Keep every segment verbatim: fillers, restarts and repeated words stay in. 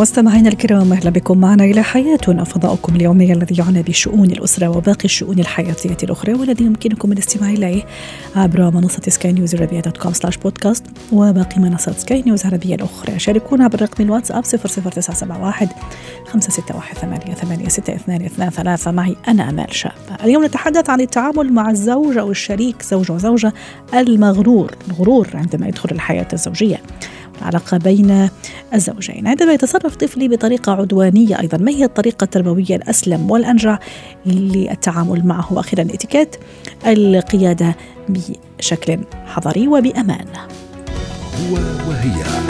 مستمعينا الكرام، أهلا بكم معنا إلى حياتنا، فضاؤكم اليومي الذي يعنى بشؤون الأسرة وباقي الشؤون الحياتية الأخرى، والذي يمكنكم الاستماع إليه عبر منصة سكاي نيوز عربية دوت كوم سلاش بودكاست وباقي منصات سكاي نيوز عربية الأخرى. شاركونا عبر رقم الواتساب صفر صفر تسعة سبعة واحد خمسة ستة واحد ثمانية ثمانية ستة اثنان اثنان ثلاثة. معي أنا أمال شابة. اليوم نتحدث عن التعامل مع الزوج أو الشريك، زوج وزوجة، المغرور، الغرور عندما يدخل الحياة الزوجية، العلاقة بين الزوجين. عندما يتصرف طفلي بطريقة عدوانية أيضا، ما هي الطريقة التربوية الأسلم والأنجع للتعامل معه؟ وأخيرا الاتيكيت، القيادة بشكل حضري وبأمان. هو وهي.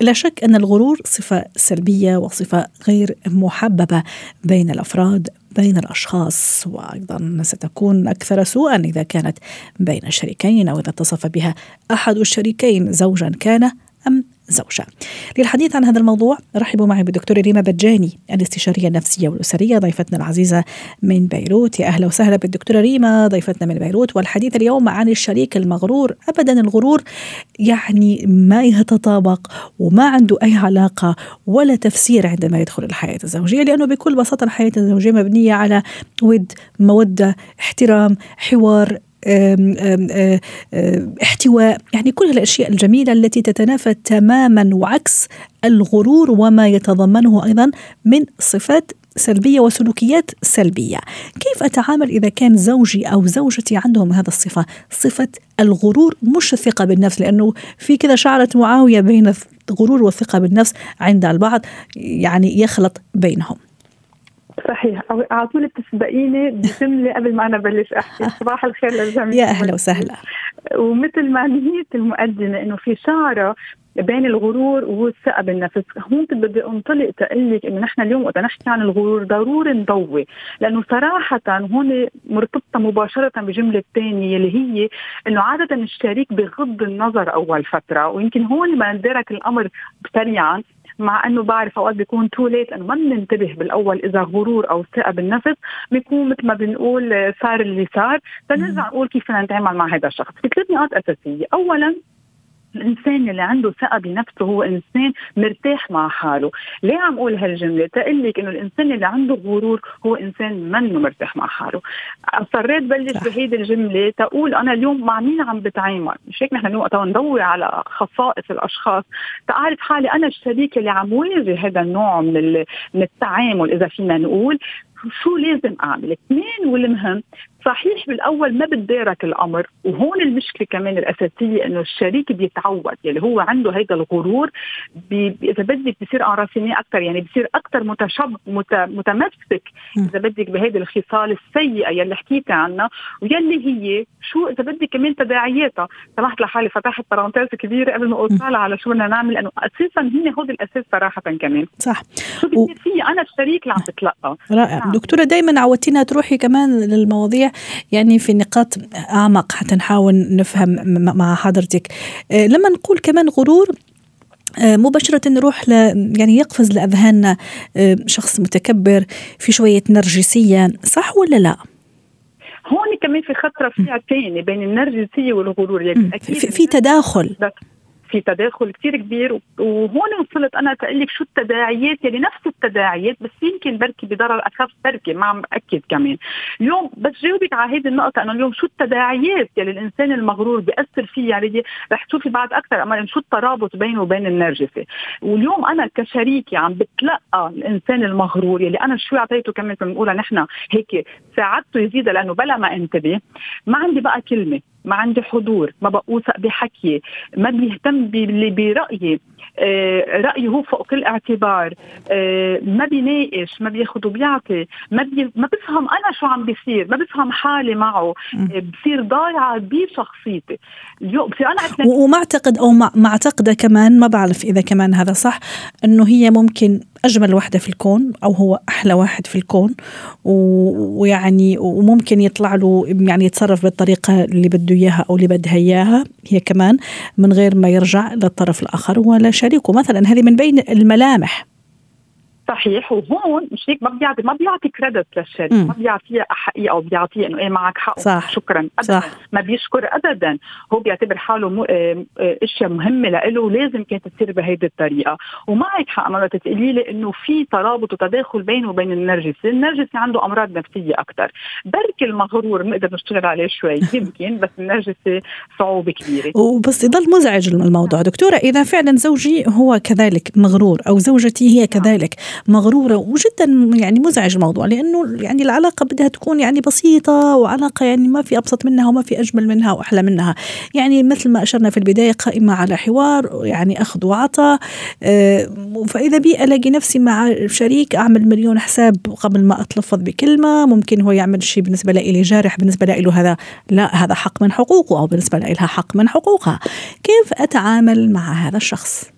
لا شك أن الغرور صفة سلبية وصفة غير محببة بين الأفراد، بين الأشخاص، وأيضا ستكون أكثر سوءا إذا كانت بين الشريكين، أو إذا اتصف بها أحد الشريكين زوجا كان أم زوجة. للحديث عن هذا الموضوع رحبوا معي بالدكتورة ريما بدجاني، الاستشارية النفسية والأسرية، ضيفتنا العزيزة من بيروت. يا أهلا وسهلا بالدكتورة ريما، ضيفتنا من بيروت. والحديث اليوم عن الشريك المغرور. أبدا الغرور يعني ما يتطابق وما عنده أي علاقة ولا تفسير عندما يدخل الحياة الزوجية، لأنه بكل بساطة الحياة الزوجية مبنية على ود، مودة، احترام، حوار، احتواء، يعني كل الأشياء الجميلة التي تتنافى تماما وعكس الغرور وما يتضمنه أيضا من صفات سلبية وسلوكيات سلبية. كيف أتعامل إذا كان زوجي أو زوجتي عندهم هذا الصفة، صفة الغرور مش الثقة بالنفس؟ لأنه في كذا شعرة معاوية بين الغرور والثقة بالنفس عند البعض، يعني يخلط بينهم. صحيح، على طول بتسبقيني بجملة قبل ما أنا بلش أحكي. صباح الخير للجميع. يا أهلا وسهلا. ومثل ما نهيت المقدمة إنه في شعرة بين الغرور والثقة بالنفس، هون كنت بدي أنطلق تقلك إنه نحن اليوم وقت نحكي عن الغرور ضروري نضوي، لأنه صراحة هون مرتبطة مباشرة بجملة تانية اللي هي إنه عادة الشريك بغض النظر أول فترة، ويمكن هون ما ندرك الأمر سريعا، مع أنه بعرف أوقات بيكون too late أنه ما ننتبه بالأول إذا غرور أو ثقة بالنفس بيكون مثل ما بنقول صار اللي صار. فنرجع نقول كيف نتعامل مع هذا الشخص في ثلاث نقاط أساسية. أولاً، الإنسان اللي عنده ثقة بنفسه هو إنسان مرتاح مع حاله. ليه عم أقول هالجملة؟ تقلك إنه الإنسان اللي عنده غرور هو إنسان منه مرتاح مع حاله. اضطريت بلش بهيدي الجملة تقول أنا اليوم مع مين عم بتعامل؟ مش هيك نحن نوقت وندور على خصائص الأشخاص، تعرف حالي أنا الشريك اللي عم واجه هذا النوع من التعامل إذا فينا نقول، شو لازم أعمل؟ اثنين، والمهم صحيح بالأول ما بتدارك الأمر، وهون المشكلة كمان الأساسية إنه الشريك بيتعود اللي هو عنده هيدا الغرور، إذا بدك بصير أنراسيني أكتر، يعني بصير أكتر متشب مت... متمسك إذا بدك بهيدا الخصال السيئة يلي حكيت عنها، ويلي هي شو إذا بدك كمان تداعياتها. سمحت لحالي فتحت برانتاز كبيرة قبل ما أوصل على شو بدنا نعمل، لأنه أساسا هنا هود الأساس صراحة كمان. صح. شو بصير فيي أنا الشريك اللي عم بتلقى؟ رائع. دكتورة دايما عودتينا تروحي كمان للمواضيع يعني في نقاط أعمق حتى نحاول نفهم مع حضرتك. لما نقول كمان غرور مباشرة نروح ل يعني يقفز لأذهاننا شخص متكبر، في شوية نرجسية، صح ولا لا؟ هون كمان في خطرة فيها تاني بين النرجسية والغرور، يعني أكيد في, في تداخل في تداخل كتير كبير. وهون وصلت أنا تقلك شو التداعيات، يعني نفس التداعيات بس يمكن بركي بضرر أخف، بركي ما عم أكد كمان اليوم، بس جاوبك على هذه النقطة أنه اليوم شو التداعيات يعني الإنسان المغرور بيأثر فيه، يعني دي رح تشوفي بعد أكثر أما شو الترابط بينه وبين النرجسي. واليوم أنا كشريكي عم بتلقى الإنسان المغرور، يعني أنا شو عطيته كمان بنقولها نحن هيك ساعدته يزيد، لأنه بلا ما انتبه ما عندي بقى كلمة، ما عندي حضور، ما بقوثق بحكي، ما بيهتم باللي برأيي، آه رأيه هو فوق كل اعتبار، آه ما بيناقش، ما بياخد وبيعطي، ما بي... ما بفهم أنا شو عم بيصير، ما بفهم حالي معه، آه بصير ضايعة بشخصيتي اليوم. بصير أنا أتنك... وما أعتقد أو ما معتقدة كمان، ما بعرف إذا كمان هذا صح، إنه هي ممكن أجمل واحدة في الكون أو هو أحلى واحد في الكون، ويعني وممكن يطلع له يعني يتصرف بالطريقة اللي بده إياها أو اللي بدها إياها هي كمان من غير ما يرجع للطرف الآخر ولا شريكه مثلا. هذه من بين الملامح. صحيح. وهون مش هيك ما بيعطي ما بيعطي كريدت للشريك، ما بيعطيه حقيقه او بيعطيه انه ايه معك حق شكرا ابدا. صح. ما بيشكر ابدا، هو بيعتبر حاله م... اشياء مهمه لإله ولازم كانت تصير بهيدي الطريقه. ومعك حق مرة تقولي لي انه في ترابط وتداخل بينه وبين النرجس، النرجس عنده امراض نفسيه اكثر، بركي المغرور بنقدر نشتغل عليه شوي يمكن، بس النرجس صعوبه كبيره. وبس يضل مزعج الموضوع دكتوره اذا فعلا زوجي هو كذلك مغرور او زوجتي هي كذلك مغرورة، وجدا يعني مزعج الموضوع، لأنه يعني العلاقة بدها تكون يعني بسيطة، وعلاقة يعني ما في أبسط منها وما في أجمل منها وأحلى منها. يعني مثل ما أشرنا في البداية قائمة على حوار، يعني أخذ وعطى. فإذا بي ألاقي نفسي مع شريك أعمل مليون حساب قبل ما أتلفظ بكلمة، ممكن هو يعمل شيء بالنسبة لي جارح، بالنسبة لي هذا لا هذا حق من حقوقه، أو بالنسبة لي لها حق من حقوقها. كيف أتعامل مع هذا الشخص؟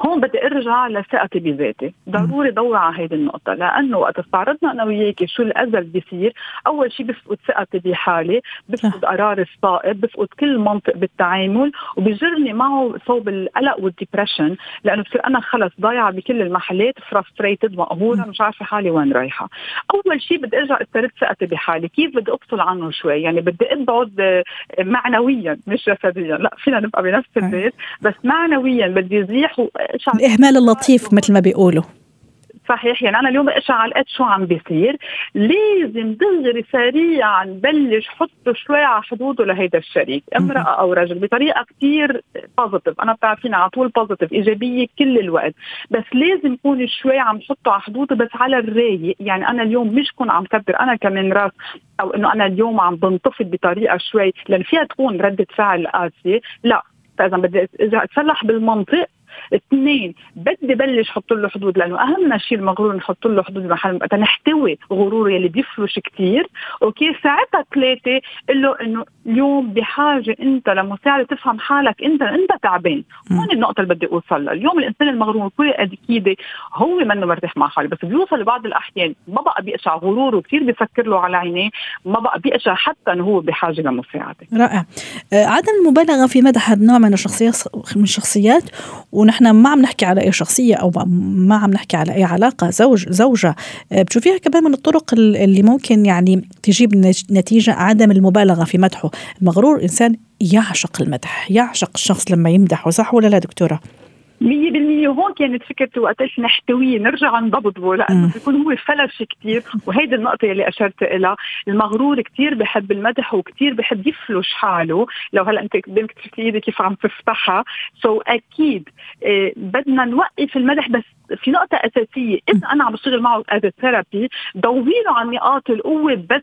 هون بدي ارجع لثقتي بذاتي، ضروري ضوي على هيدي النقطه، لانه وقت استعرضنا انا وياكي شو الازل بيصير، اول شيء بفقد ثقتي بحالي، بفقد قراري الصائب، بفقد كل منطق بالتعامل، وبيجرني معه صوب القلق والديبرشن، لانه بصير انا خلص ضايعه بكل المحلات، فرستريتد، مقهوره، مش عارفه حالي وين رايحه. اول شيء بدي ارجع استرد ثقتي بحالي، كيف بدي افصل عنه شوي، يعني بدي ابعد معنويا مش جسديا، لا فينا نبقى بنفس البيت بس معنويا بدي ازيح و... الإهمال اللطيف مثل ما بيقولوا. صحيح. يعني أنا اليوم إيش علقت شو عم بيصير، لازم دغري سريعا بلش حطه شوي على حدوده لهيدا الشريك، امرأة أو رجل، بطريقة كتير بازيتيف. أنا بتعرفين على طول بازيتيف إيجابية كل الوقت، بس لازم يكون شوي عم حطه على حدوده بس على الرايق. يعني أنا اليوم مش كون عم كبر أنا كمان راس، أو إنه أنا اليوم عم بنتفض بطريقة شوي، لأن فيها تكون ردة فعل قاسية. لا، فإذا بدي أتصلح بالمنطق. اثنين، بدي بلش حط له حدود، لانه اهم شيء المغرور نحط له حدود محل تنحتوي غروره اللي بيفرش كتير. اوكي. ساعتها ثلاثه قل له انه اليوم بحاجه انت لمساعده، تفهم حالك انت انت تعبان. هون النقطه اللي بدي اوصل لها. اليوم الانسان المغرور كل اكيد هو منه مرتاح مع حاله، بس بيوصل لبعض الاحيان ما بقى بيقشع غروره كثير، بيفكر له على عينيه، ما بقى بيقشع حتى انه هو بحاجه لمساعده. رائع. عدم المبالغه في مدح نوع من الشخصيه من الشخصيات، ونحن ما عم نحكي على أي شخصية أو ما عم نحكي على أي علاقة زوج زوجة. بتشوفيها كمان من الطرق اللي ممكن يعني تجيب نتيجة عدم المبالغة في مدحه. المغرور إنسان يعشق المدح، يعشق الشخص لما يمدحه، صح ولا لا دكتورة؟ مية بالمية. وهون كانت فكرة وقتاش نحتويه نرجع نضبطه، لأنه بيكون هو فلش كتير. وهيدا النقطة اللي أشرت إلها، المغرور كتير بحب المدح وكتير بحب يفلش حاله. لو هلأ أنت قدامك تشوفي إيدي كيف عم تفتحها، سو أكيد إيه بدنا نوقف المدح. بس في نقطة أساسية، إذا أنا عم بشتغل معه أز ثيرابي، ضويله عن نقاط القوة بس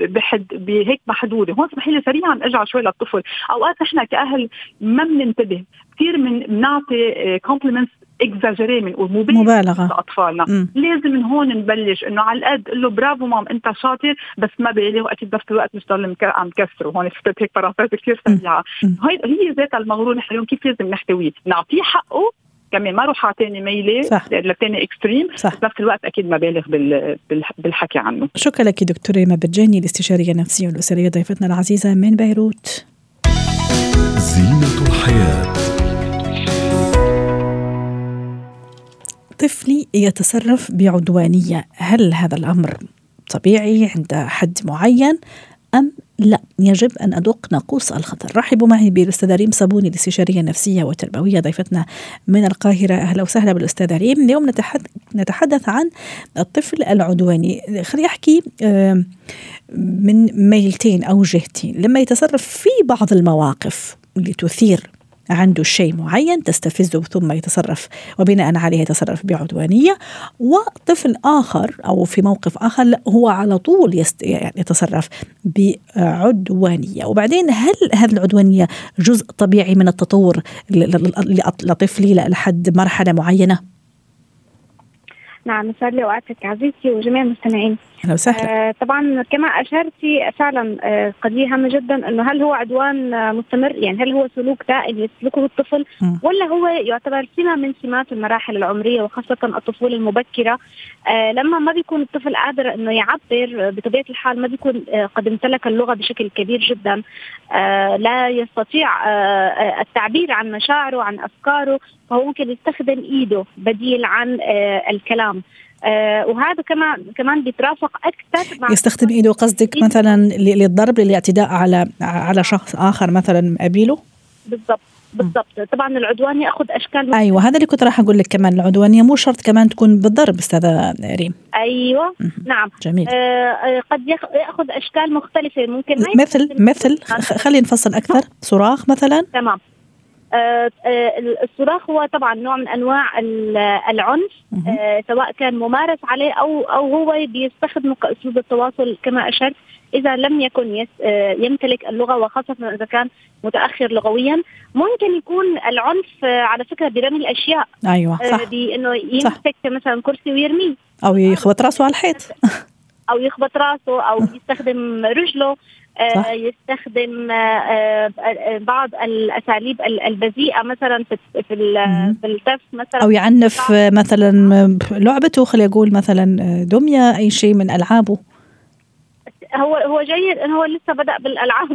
بحد بهيك محدودة. هون اسمحي لي سريعا أرجع شوي للطفل. أوقات إحنا كأهل ما بننتبه كثير، من نعطي كومبلمنتس اكزاجيري، من مبالغه لاطفالنا. لازم من هون نبلش انه على قد قل له برافو مام انت شاطر، بس ما بالغ، اكيد بس الوقت مش ضل عم كسره. هون فتت هيك فراسات كثير سريعه. هي هي ذات المغرور. نحن كيف لازم نحتويه، نعطيه حقه كمان، ما روح عطيني ميلي لتاني اكستريم، بنفس الوقت اكيد مبالغ بالحكي عنه. شكرا لك دكتوره ريما بدجاني، الاستشاريه النفسيه والاسريه، ضيفتنا العزيزه من بيروت. زينة الحياه. طفلي يتصرف بعدوانية، هل هذا الأمر طبيعي عند حد معين أم لا؟ يجب أن أدق ناقوس الخطر. رحبوا معي بالأستاذة ريم صبوني، الاستشارية النفسية والتربوية، ضيفتنا من القاهرة. أهلا وسهلا بالأستاذة ريم. اليوم نتحدث عن الطفل العدواني. خلي أحكي من ميلتين أو جهتين. لما يتصرف في بعض المواقف اللي تثير عنده شيء معين تستفزه ثم يتصرف وبناء عليه يتصرف بعدوانية، وطفل آخر أو في موقف آخر هو على طول يتصرف بعدوانية. وبعدين هل هذه العدوانية جزء طبيعي من التطور لطفلي لحد مرحلة معينة؟ نعم. مساء لي وقتك عزيزتي وجميع المستمعين. أهلا وسهلا. طبعا كما أشرتي فعلا قضية هامة جدا، أنه هل هو عدوان مستمر، يعني هل هو سلوك دائم يسلكه الطفل م. ولا هو يعتبر سمة من سمات المراحل العمرية، وخاصة الطفولة المبكرة لما ما بيكون الطفل قادر أنه يعبر بطبيعة الحال، ما بيكون قد امتلك اللغة بشكل كبير جدا، لا يستطيع التعبير عن مشاعره عن أفكاره، فهو ممكن يستخدم إيده بديل عن الكلام، وهذا كمان كمان بيترافق اكثر مع يستخدم ايده. قصدك مثلا للضرب، للاعتداء على على شخص اخر مثلا قبيله. بالضبط بالضبط. طبعا العدوان ياخذ اشكال. ايوه هذا اللي كنت راح اقول لك، كمان العدوانيه مو شرط كمان تكون بالضرب استاذه ريم. ايوه م- نعم جميل. آه قد ياخذ اشكال مختلفه، ممكن مثل مثل خلينا نفصل اكثر. صراخ مثلا. تمام. آه الصراخ هو طبعا نوع من انواع العنف، آه سواء كان ممارس عليه او او هو بيستخدمه كأسلوب التواصل كما اشرت، اذا لم يكن يس آه يمتلك اللغه، وخاصه اذا كان متاخر لغويا. ممكن يكون العنف آه على فكره برمي الاشياء. ايوه صح. آه بانه يمسك مثلا كرسي ويرميه، او يخبط راسه على الحيط او يخبط راسه، او يستخدم رجله، آه يستخدم آه بعض الأساليب البذيئة مثلا في في التف مثلا، أو يعنف مثلا لعبته، خلي أقول مثلا دمية، أي شيء من ألعابه. هو هو جيد إن هو لسه بدأ بالألعاب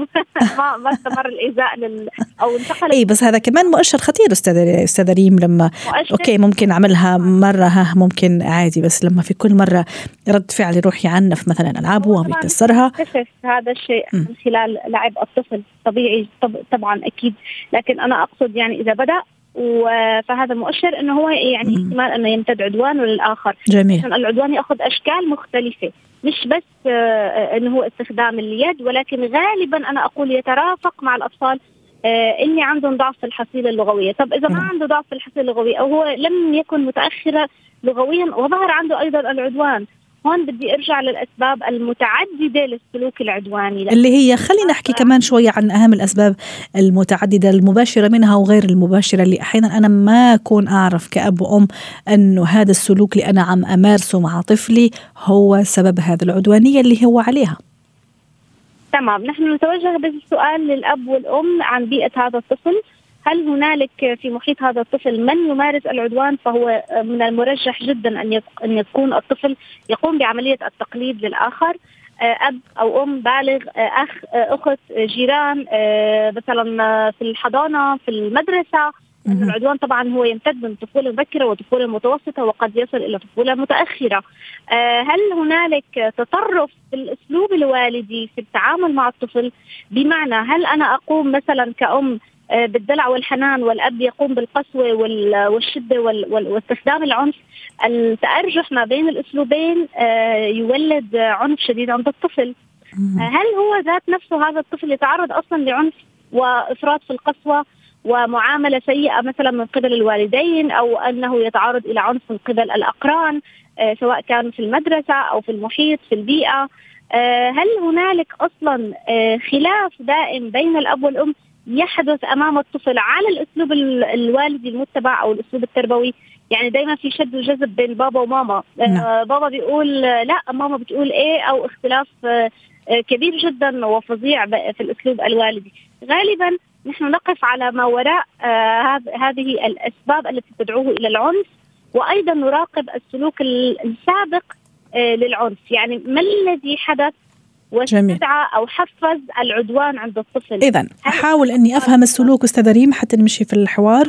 ما ما استمر الإيذاء لل أو انتقل. إيه بس هذا كمان مؤشر خطير أستاذ أستاذ ريم، لما أوكي ممكن عملها مرة ها ممكن عادي، بس لما في كل مرة رد فعل يروح يعنف مثلا ألعابه وبيكسرها، يكتشف هذا الشيء م. من خلال لعب الطفل طبيعي طبعا أكيد، لكن أنا أقصد يعني إذا بدأ فهذا مؤشر إنه هو يعني احتمال إنه يمتد عدوانه للآخر. جميل. العدوان يأخذ أشكال مختلفة، مش بس إنه هو استخدام اليد، ولكن غالبا أنا أقول يترافق مع الأطفال إني عندهم ضعف في الحصيلة اللغوية. طب إذا ما عنده ضعف في الحصيلة اللغوية، أو هو لم يكن متأخرا لغويا وظهر عنده أيضا العدوان، هون بدي أرجع للأسباب المتعددة للسلوك العدواني، اللي هي خلينا نحكي كمان شوية عن أهم الأسباب المتعددة، المباشرة منها وغير المباشرة، اللي أحيانا أنا ما أكون أعرف كأب وأم أنه هذا السلوك اللي أنا عم أمارسه مع طفلي هو سبب هذا العدوانية اللي هو عليها. تمام. نحن نتوجه بالسؤال للأب والأم عن بيئة هذا الطفل، هل هنالك في محيط هذا الطفل من يمارس العدوان؟ فهو من المرجح جدا أن يكون الطفل يقوم بعملية التقليد للآخر، أب أو أم، بالغ، أخ، أخت، جيران، مثلا في الحضانة، في المدرسة. أن العدوان طبعا هو يمتد من طفولة مبكرة وطفولة متوسطة، وقد يصل إلى طفولة متأخرة. هل هنالك تطرف في الأسلوب الوالدي في التعامل مع الطفل؟ بمعنى هل أنا أقوم مثلا كأم بالدلع والحنان، والأب يقوم بالقسوة والشدة واستخدام العنف؟ التأرجح ما بين الأسلوبين يولد عنف شديد عند الطفل. هل هو ذات نفسه هذا الطفل يتعرض أصلا لعنف وإفراط في القسوة ومعاملة سيئة مثلا من قبل الوالدين، أو أنه يتعرض إلى عنف من قبل الأقران سواء كانوا في المدرسة أو في المحيط في البيئة؟ هل هنالك أصلا خلاف دائم بين الأب والأم يحدث أمام الطفل على الأسلوب الوالدي المتبع أو الأسلوب التربوي؟ يعني دايما في شد وجذب بين بابا وماما، آه بابا بيقول لا، ماما بتقول إيه، أو اختلاف آه كبير جدا وفظيع في الأسلوب الوالدي. غالبا نحن نقف على ما وراء آه هذه الأسباب التي تدعوه إلى العنف، وأيضا نراقب السلوك السابق آه للعنف، يعني ما الذي حدث واستدعى أو حفز العدوان عند الطفل. إذن أحاول أني أفهم السلوك أستاذ ريم حتى نمشي في الحوار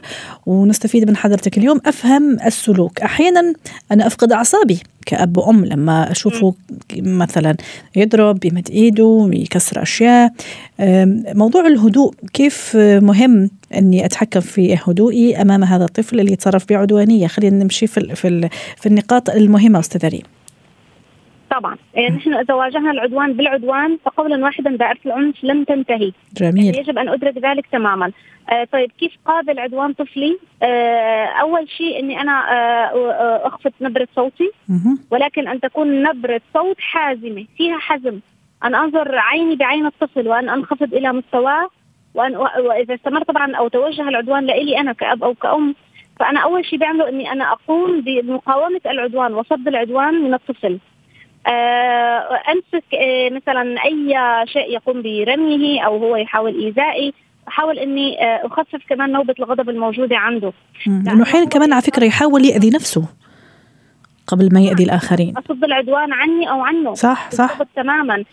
ونستفيد من حضرتك اليوم. أفهم السلوك. أحيانا أنا أفقد أعصابي كأب وأم لما أشوفه مثلا يضرب، يمد إيده، يكسر أشياء. موضوع الهدوء كيف مهم أني أتحكم في هدوئي أمام هذا الطفل اللي يتصرف بعدوانية. خلينا نمشي في, في, في النقاط المهمة أستاذ ريم. طبعا نحن إذا واجهنا العدوان بالعدوان فقولا واحدا دائرة العنف لم تنتهي. جميل. يعني يجب أن أدرك ذلك تماما. آه طيب كيف قابل عدوان طفلي؟ آه أول شيء أني أنا آه أخفض نبرة صوتي، ولكن أن تكون نبرة صوت حازمة فيها حزم، أن أنظر عيني بعين الطفل وأن أنخفض إلى مستواه، وأن وإذا استمر طبعا أو توجه العدوان لإلي أنا كأب أو كأم، فأنا أول شيء بعمله أني أنا أقوم بمقاومة العدوان وصد العدوان من الطفل. أمسك مثلا أي شيء يقوم برميه أو هو يحاول إيذائي، أحاول إني أخفف كمان نوبة الغضب الموجودة عنده. لأنه حين كمان على فكرة يحاول يأذي نفسه قبل ما يأذي الآخرين. أصد العدوان عني أو عنه. صح صح تماما.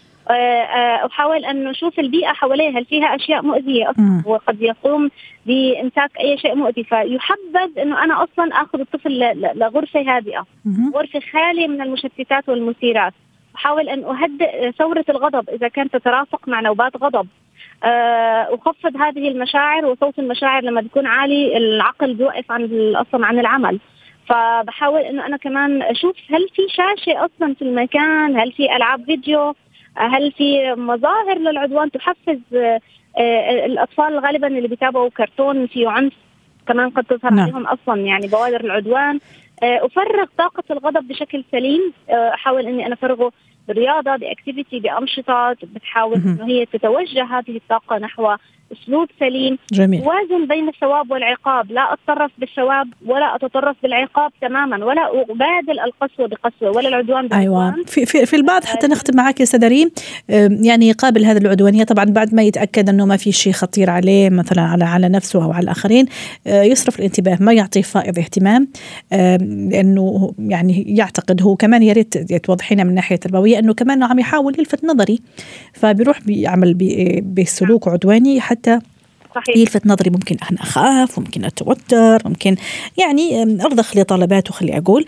أحاول أن نشوف البيئة حواليه هل فيها أشياء مؤذية أصلاً، وقد يقوم بإمساك أي شيء مؤذي، فيحبذ أنه أنا أصلا أخذ الطفل لغرفة هادئة، غرفة خالية من المشتتات والمثيرات. أحاول أن أهدئ ثورة الغضب إذا كانت تترافق مع نوبات غضب، أخفض هذه المشاعر، وصوت المشاعر لما تكون عالي العقل بيوقف عن أصلا عن العمل. فبحاول أنه أنا كمان أشوف هل في شاشة أصلا في المكان، هل في ألعاب فيديو، هل في مظاهر للعدوان تحفز الأطفال غالبا اللي بيتابعوا كرتون فيه عنف كمان قد تظهر عليهم أصلا يعني بوادر العدوان. أفرغ طاقة الغضب بشكل سليم، أحاول أني أنا أفرغه برياضة، بأكتيفيتي، بأنشطة بتحاول أنه هي تتوجه هذه الطاقة نحو أسلوب سليم. جميل. وازن بين الثواب والعقاب، لا أتطرف بالثواب ولا أتطرف بالعقاب تماما، ولا أبادل القسوة بقسوة ولا العدوان بالعدوان. أيوة. في, في, في البعض حتى نختم معك يا سيدة ريم يعني يقابل هذا العدوانية طبعا بعد ما يتأكد أنه ما في شيء خطير عليه مثلا على, على نفسه أو على الآخرين، يصرف الانتباه، ما يعطي فائض اهتمام، لأنه يعني يعتقد هو كمان، يا ريت يتوضحينا من ناحية تربوية أنه كمان عم يحاول يلفت نظري، فبيروح بيعمل بسلوك عدواني حتى صحيح. يلفت نظري، ممكن أنا أخاف، ممكن أتوتر، ممكن يعني أرضخ لطلباته. خلي أقول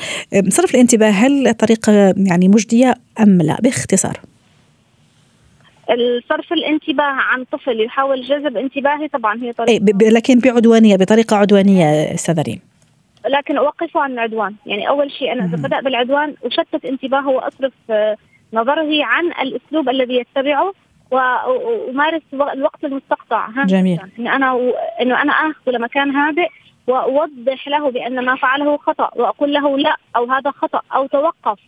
صرف الانتباه هل طريقة يعني مجدية أم لا؟ باختصار الصرف الانتباه عن طفل يحاول جذب انتباهي طبعا هي طريقة ب- لكن بعدوانية، بطريقة عدوانية سذرين، لكن أوقفه عن العدوان. يعني أول شيء أنا إذا بدأ بالعدوان أشتت انتباهه وأصرف نظره عن الأسلوب الذي يتبعه، وأمارس الوقت المستقطع. جميل. إن أنا و... إنه أنا أخذه لمكان هادئ وأوضح له بأن ما فعله خطأ، وأقول له لا أو هذا خطأ أو توقف.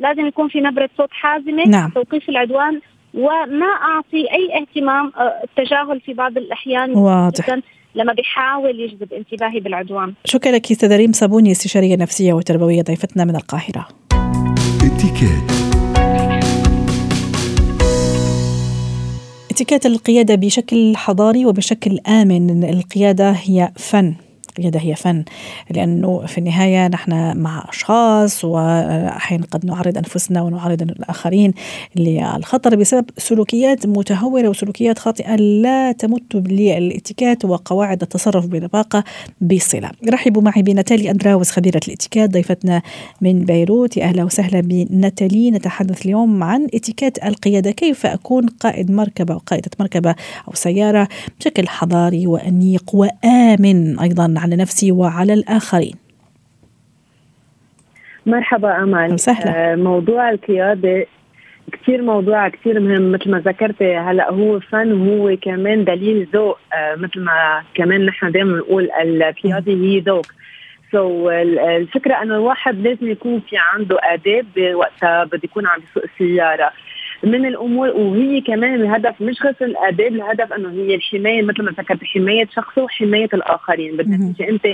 لازم يكون في نبرة صوت حازمة. نعم. توقيف العدوان، وما أعطي أي اهتمام. التجاهل في بعض الأحيان واضح جداً لما بيحاول يجذب انتباهي بالعدوان. شكرا لك سيدة ريم صبوني، استشارية نفسية وتربوية، ضيفتنا من القاهرة. اتكات القيادة بشكل حضاري وبشكل آمن. القيادة هي فن، القيادة هي فن، لأنه في النهاية نحن مع أشخاص وأحيان قد نعرض أنفسنا ونعرض الآخرين للخطر بسبب سلوكيات متهورة وسلوكيات خاطئة لا تمت بالاتيكيت وقواعد التصرف بنباقة بصلة. رحبوا معي بناتاليا أندراوز، خبيرة الاتيكيت، ضيفتنا من بيروت. أهلا وسهلا بناتالي. نتحدث اليوم عن اتيكيت القيادة، كيف أكون قائد مركبة أو قائدة مركبة أو سيارة بشكل حضاري وأنيق وآمن أيضا على نفسي وعلى الآخرين. مرحبا أمال. سهلا. موضوع القيادة كتير موضوع كتير مهم مثل ما ذكرتي. هلأ هو فن وهو كمان دليل ذوق، مثل ما كمان نحن دائما نقول القيادة هي ذوق. سو الفكرة أنه الواحد لازم يكون في عنده آداب وقتها بده يكون عم يسوق السيارة من الأمور، وهي كمان الهدف مش بس الآداب، الهدف أنه هي الحماية مثل ما ذكرت، حماية شخصه وحماية الآخرين. بالنتيجة أنت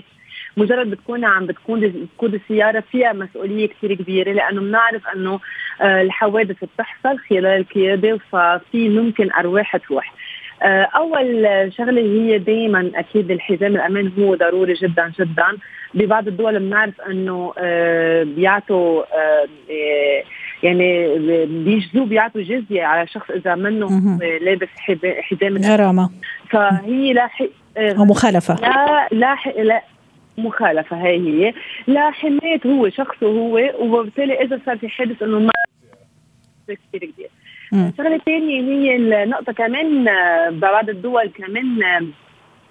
مجرد بتكون عم بتكون تقود السيارة فيها مسؤولية كتير كبيرة، لأنه بنعرف أنه الحوادث بتحصل خلال القيادة، ففي ممكن أرواح تروح. أول شغلة هي دايما أكيد الحزام الأمان هو ضروري جدا جدا. ببعض الدول بنعرف أنه بيعطوا يعني بيجزوا بيعطوا جزية على شخص إذا منه لابس حزام الأمان، فهي لا ح... مخالفة لا لا, ح... لا مخالفة هاي هي لا حماية هو شخصه هو، وبالتالي إذا صار في حادث أنه ما كتير كبير. الشغلة الثانية هي النقطة كمان بعض الدول كمان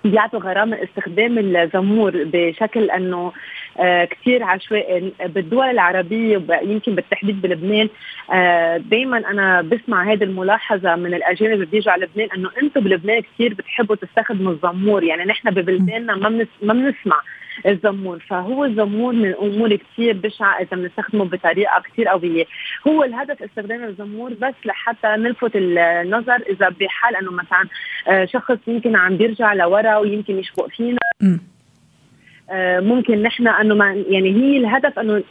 بيعطوا غرامة استخدام الزمور بشكل أنه آه كتير عشوائي. بالدول العربية يمكن بالتحديد بلبنان آه دايما أنا بسمع هذه الملاحظة من الأجانب اللي بيجوا على لبنان، أنه أنتم بلبنان كتير بتحبوا تستخدموا الزمور، يعني نحن ببلداننا ما بنسمع الزمور. فهو الزمور من أمور كتير بشعة إذا بنستخدمه بطريقة كتير قوية. هو الهدف استخدام الزمور بس لحتى نلفت النظر إذا بحال أنه مثلا شخص يمكن عم بيرجع لورا ويمكن يشبق فينا ممكن نحن انه ما يعني هي الهدف انه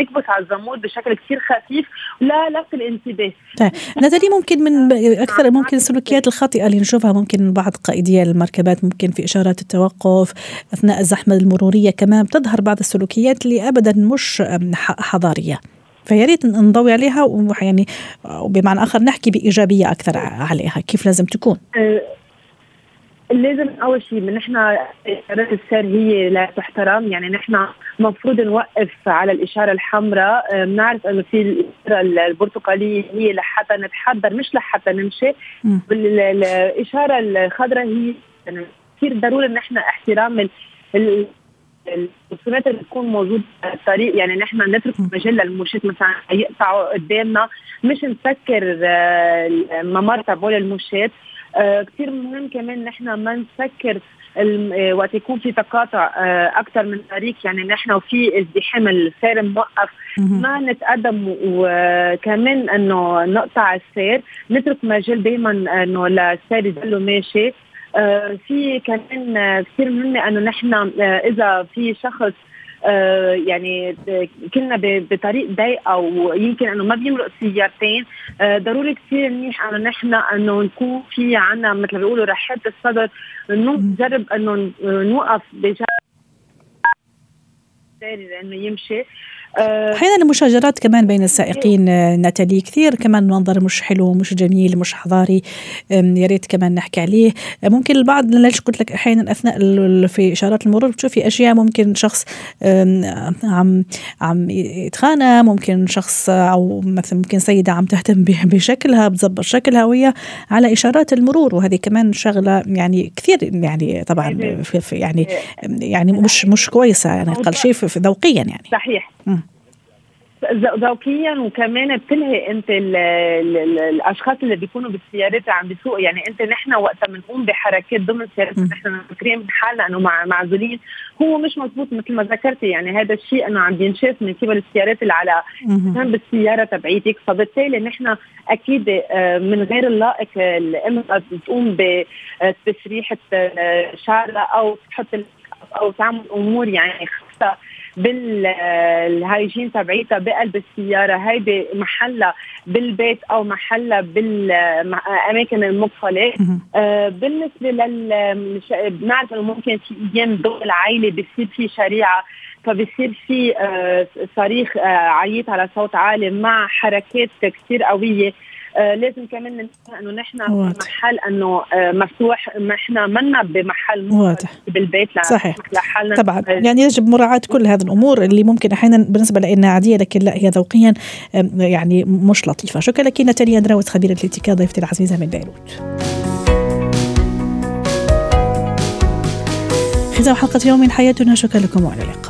نكبس على الزمور بشكل كثير خفيف ولا لفت الانتباه. طيب ناتاليا، ممكن من اكثر ممكن السلوكيات الخاطئه اللي نشوفها ممكن بعض قائدي المركبات، ممكن في اشارات التوقف اثناء الزحمه المروريه كمان بتظهر بعض السلوكيات اللي ابدا مش حضاريه، فيا ريت نضوي عليها ويعني وبمعنى اخر نحكي بايجابيه اكثر عليها كيف لازم تكون. لازم أول شيء من إحنا إشارات السير هي لا تحترم، يعني نحن مفروض نوقف على الإشارة الحمراء، بنعرف إنه في الإشارة البرتقالية هي لحتى نتحضر مش لحتى نمشي، الإشارة الخضراء هي كثير ضروري إن إحنا احترام الرسومات اللي تكون موجودة على الطريق، يعني نحن نترك مجال للمشاة مثلا يقطعوا قدامنا، مش نسكر الممر تبع المشاة. آه كتير مهم كمان نحنا ما نسكر وقت يكون في تقاطع آه أكتر من طريق، يعني نحنا وفي ازدحام السير موقف ما نتقدم، وكمان أنه نقطع السير نترك مجال دايما أنه السير يضل ماشي. آه في كمان آه كتير مهم أنه نحنا آه إذا في شخص آه يعني كلنا بطريق ضيقه ويمكن انه ما بيمرق سيارتين، آه ضروري كثير منيح انه نحن انه نكون في عنا مثل ما بيقولوا رحاب الصدر، نجرب انه نوقف بجد لانه يمشي. أحيانا المشاجرات كمان بين السائقين ناتاليا كثير كمان منظر مش حلو مش جميل مش حضاري، يا ريت كمان نحكي عليه. ممكن البعض ليش قلت لك أحيانا أثناء في إشارات المرور بتشوفي أشياء، ممكن شخص عم عم يتخانق، ممكن شخص أو مثلا ممكن سيدة عم تهتم بشكلها بتظبط شكلها وهي على إشارات المرور، وهذه كمان شغلة يعني كثير يعني طبعا في في يعني يعني مش مش كويسة يعني أقل شيء ذوقيا يعني. صحيح ذوقيا، وكمان بتلهي انت ال ال ال الاشخاص اللي بيكونوا بالسيارات عم بيسوقوا، يعني انت نحن وقت بنقوم بحركات ضمن سيارات نحن فاكرين حالنا انه مع معزولين، هو مش مضبوط مثل ما ذكرتي، يعني هذا الشيء انه عم بينشاف من قبل السيارات اللي على جنب السياره تبعيتك، فبالتالي نحن اكيد من غير اللائق الامراه بتقوم بتسريحه شعرها او تحط او تعمل امور يعني خاصه بالهايجين تبعيتها بقلب السيارة، هيدي محلة بالبيت أو محلة بالأماكن المقفلة. آه بالنسبة لل بنعرف إنه ممكن في أيام ضوء العائلة بيصير في شريعة، فبيصير في آه صريخ آه عيط على صوت عالي مع حركات كتير قوية. آه لازم كمان ننسى انه نحن محل انه آه مفتوح، ما احنا منا بمحل بالبيت لحالنا طبعا، يعني يجب مراعاة كل هذه الامور اللي ممكن احيانا بالنسبه لنا عاديه لكن لا هي ذوقيا يعني مش لطيفه. شكرا لك ناتاليا أندراوز، خبيره الاتيكيت ضيفتي العزيزه من بيروت. ختام حلقه يوم من حياتنا، شكرا لكم والى اللقاء.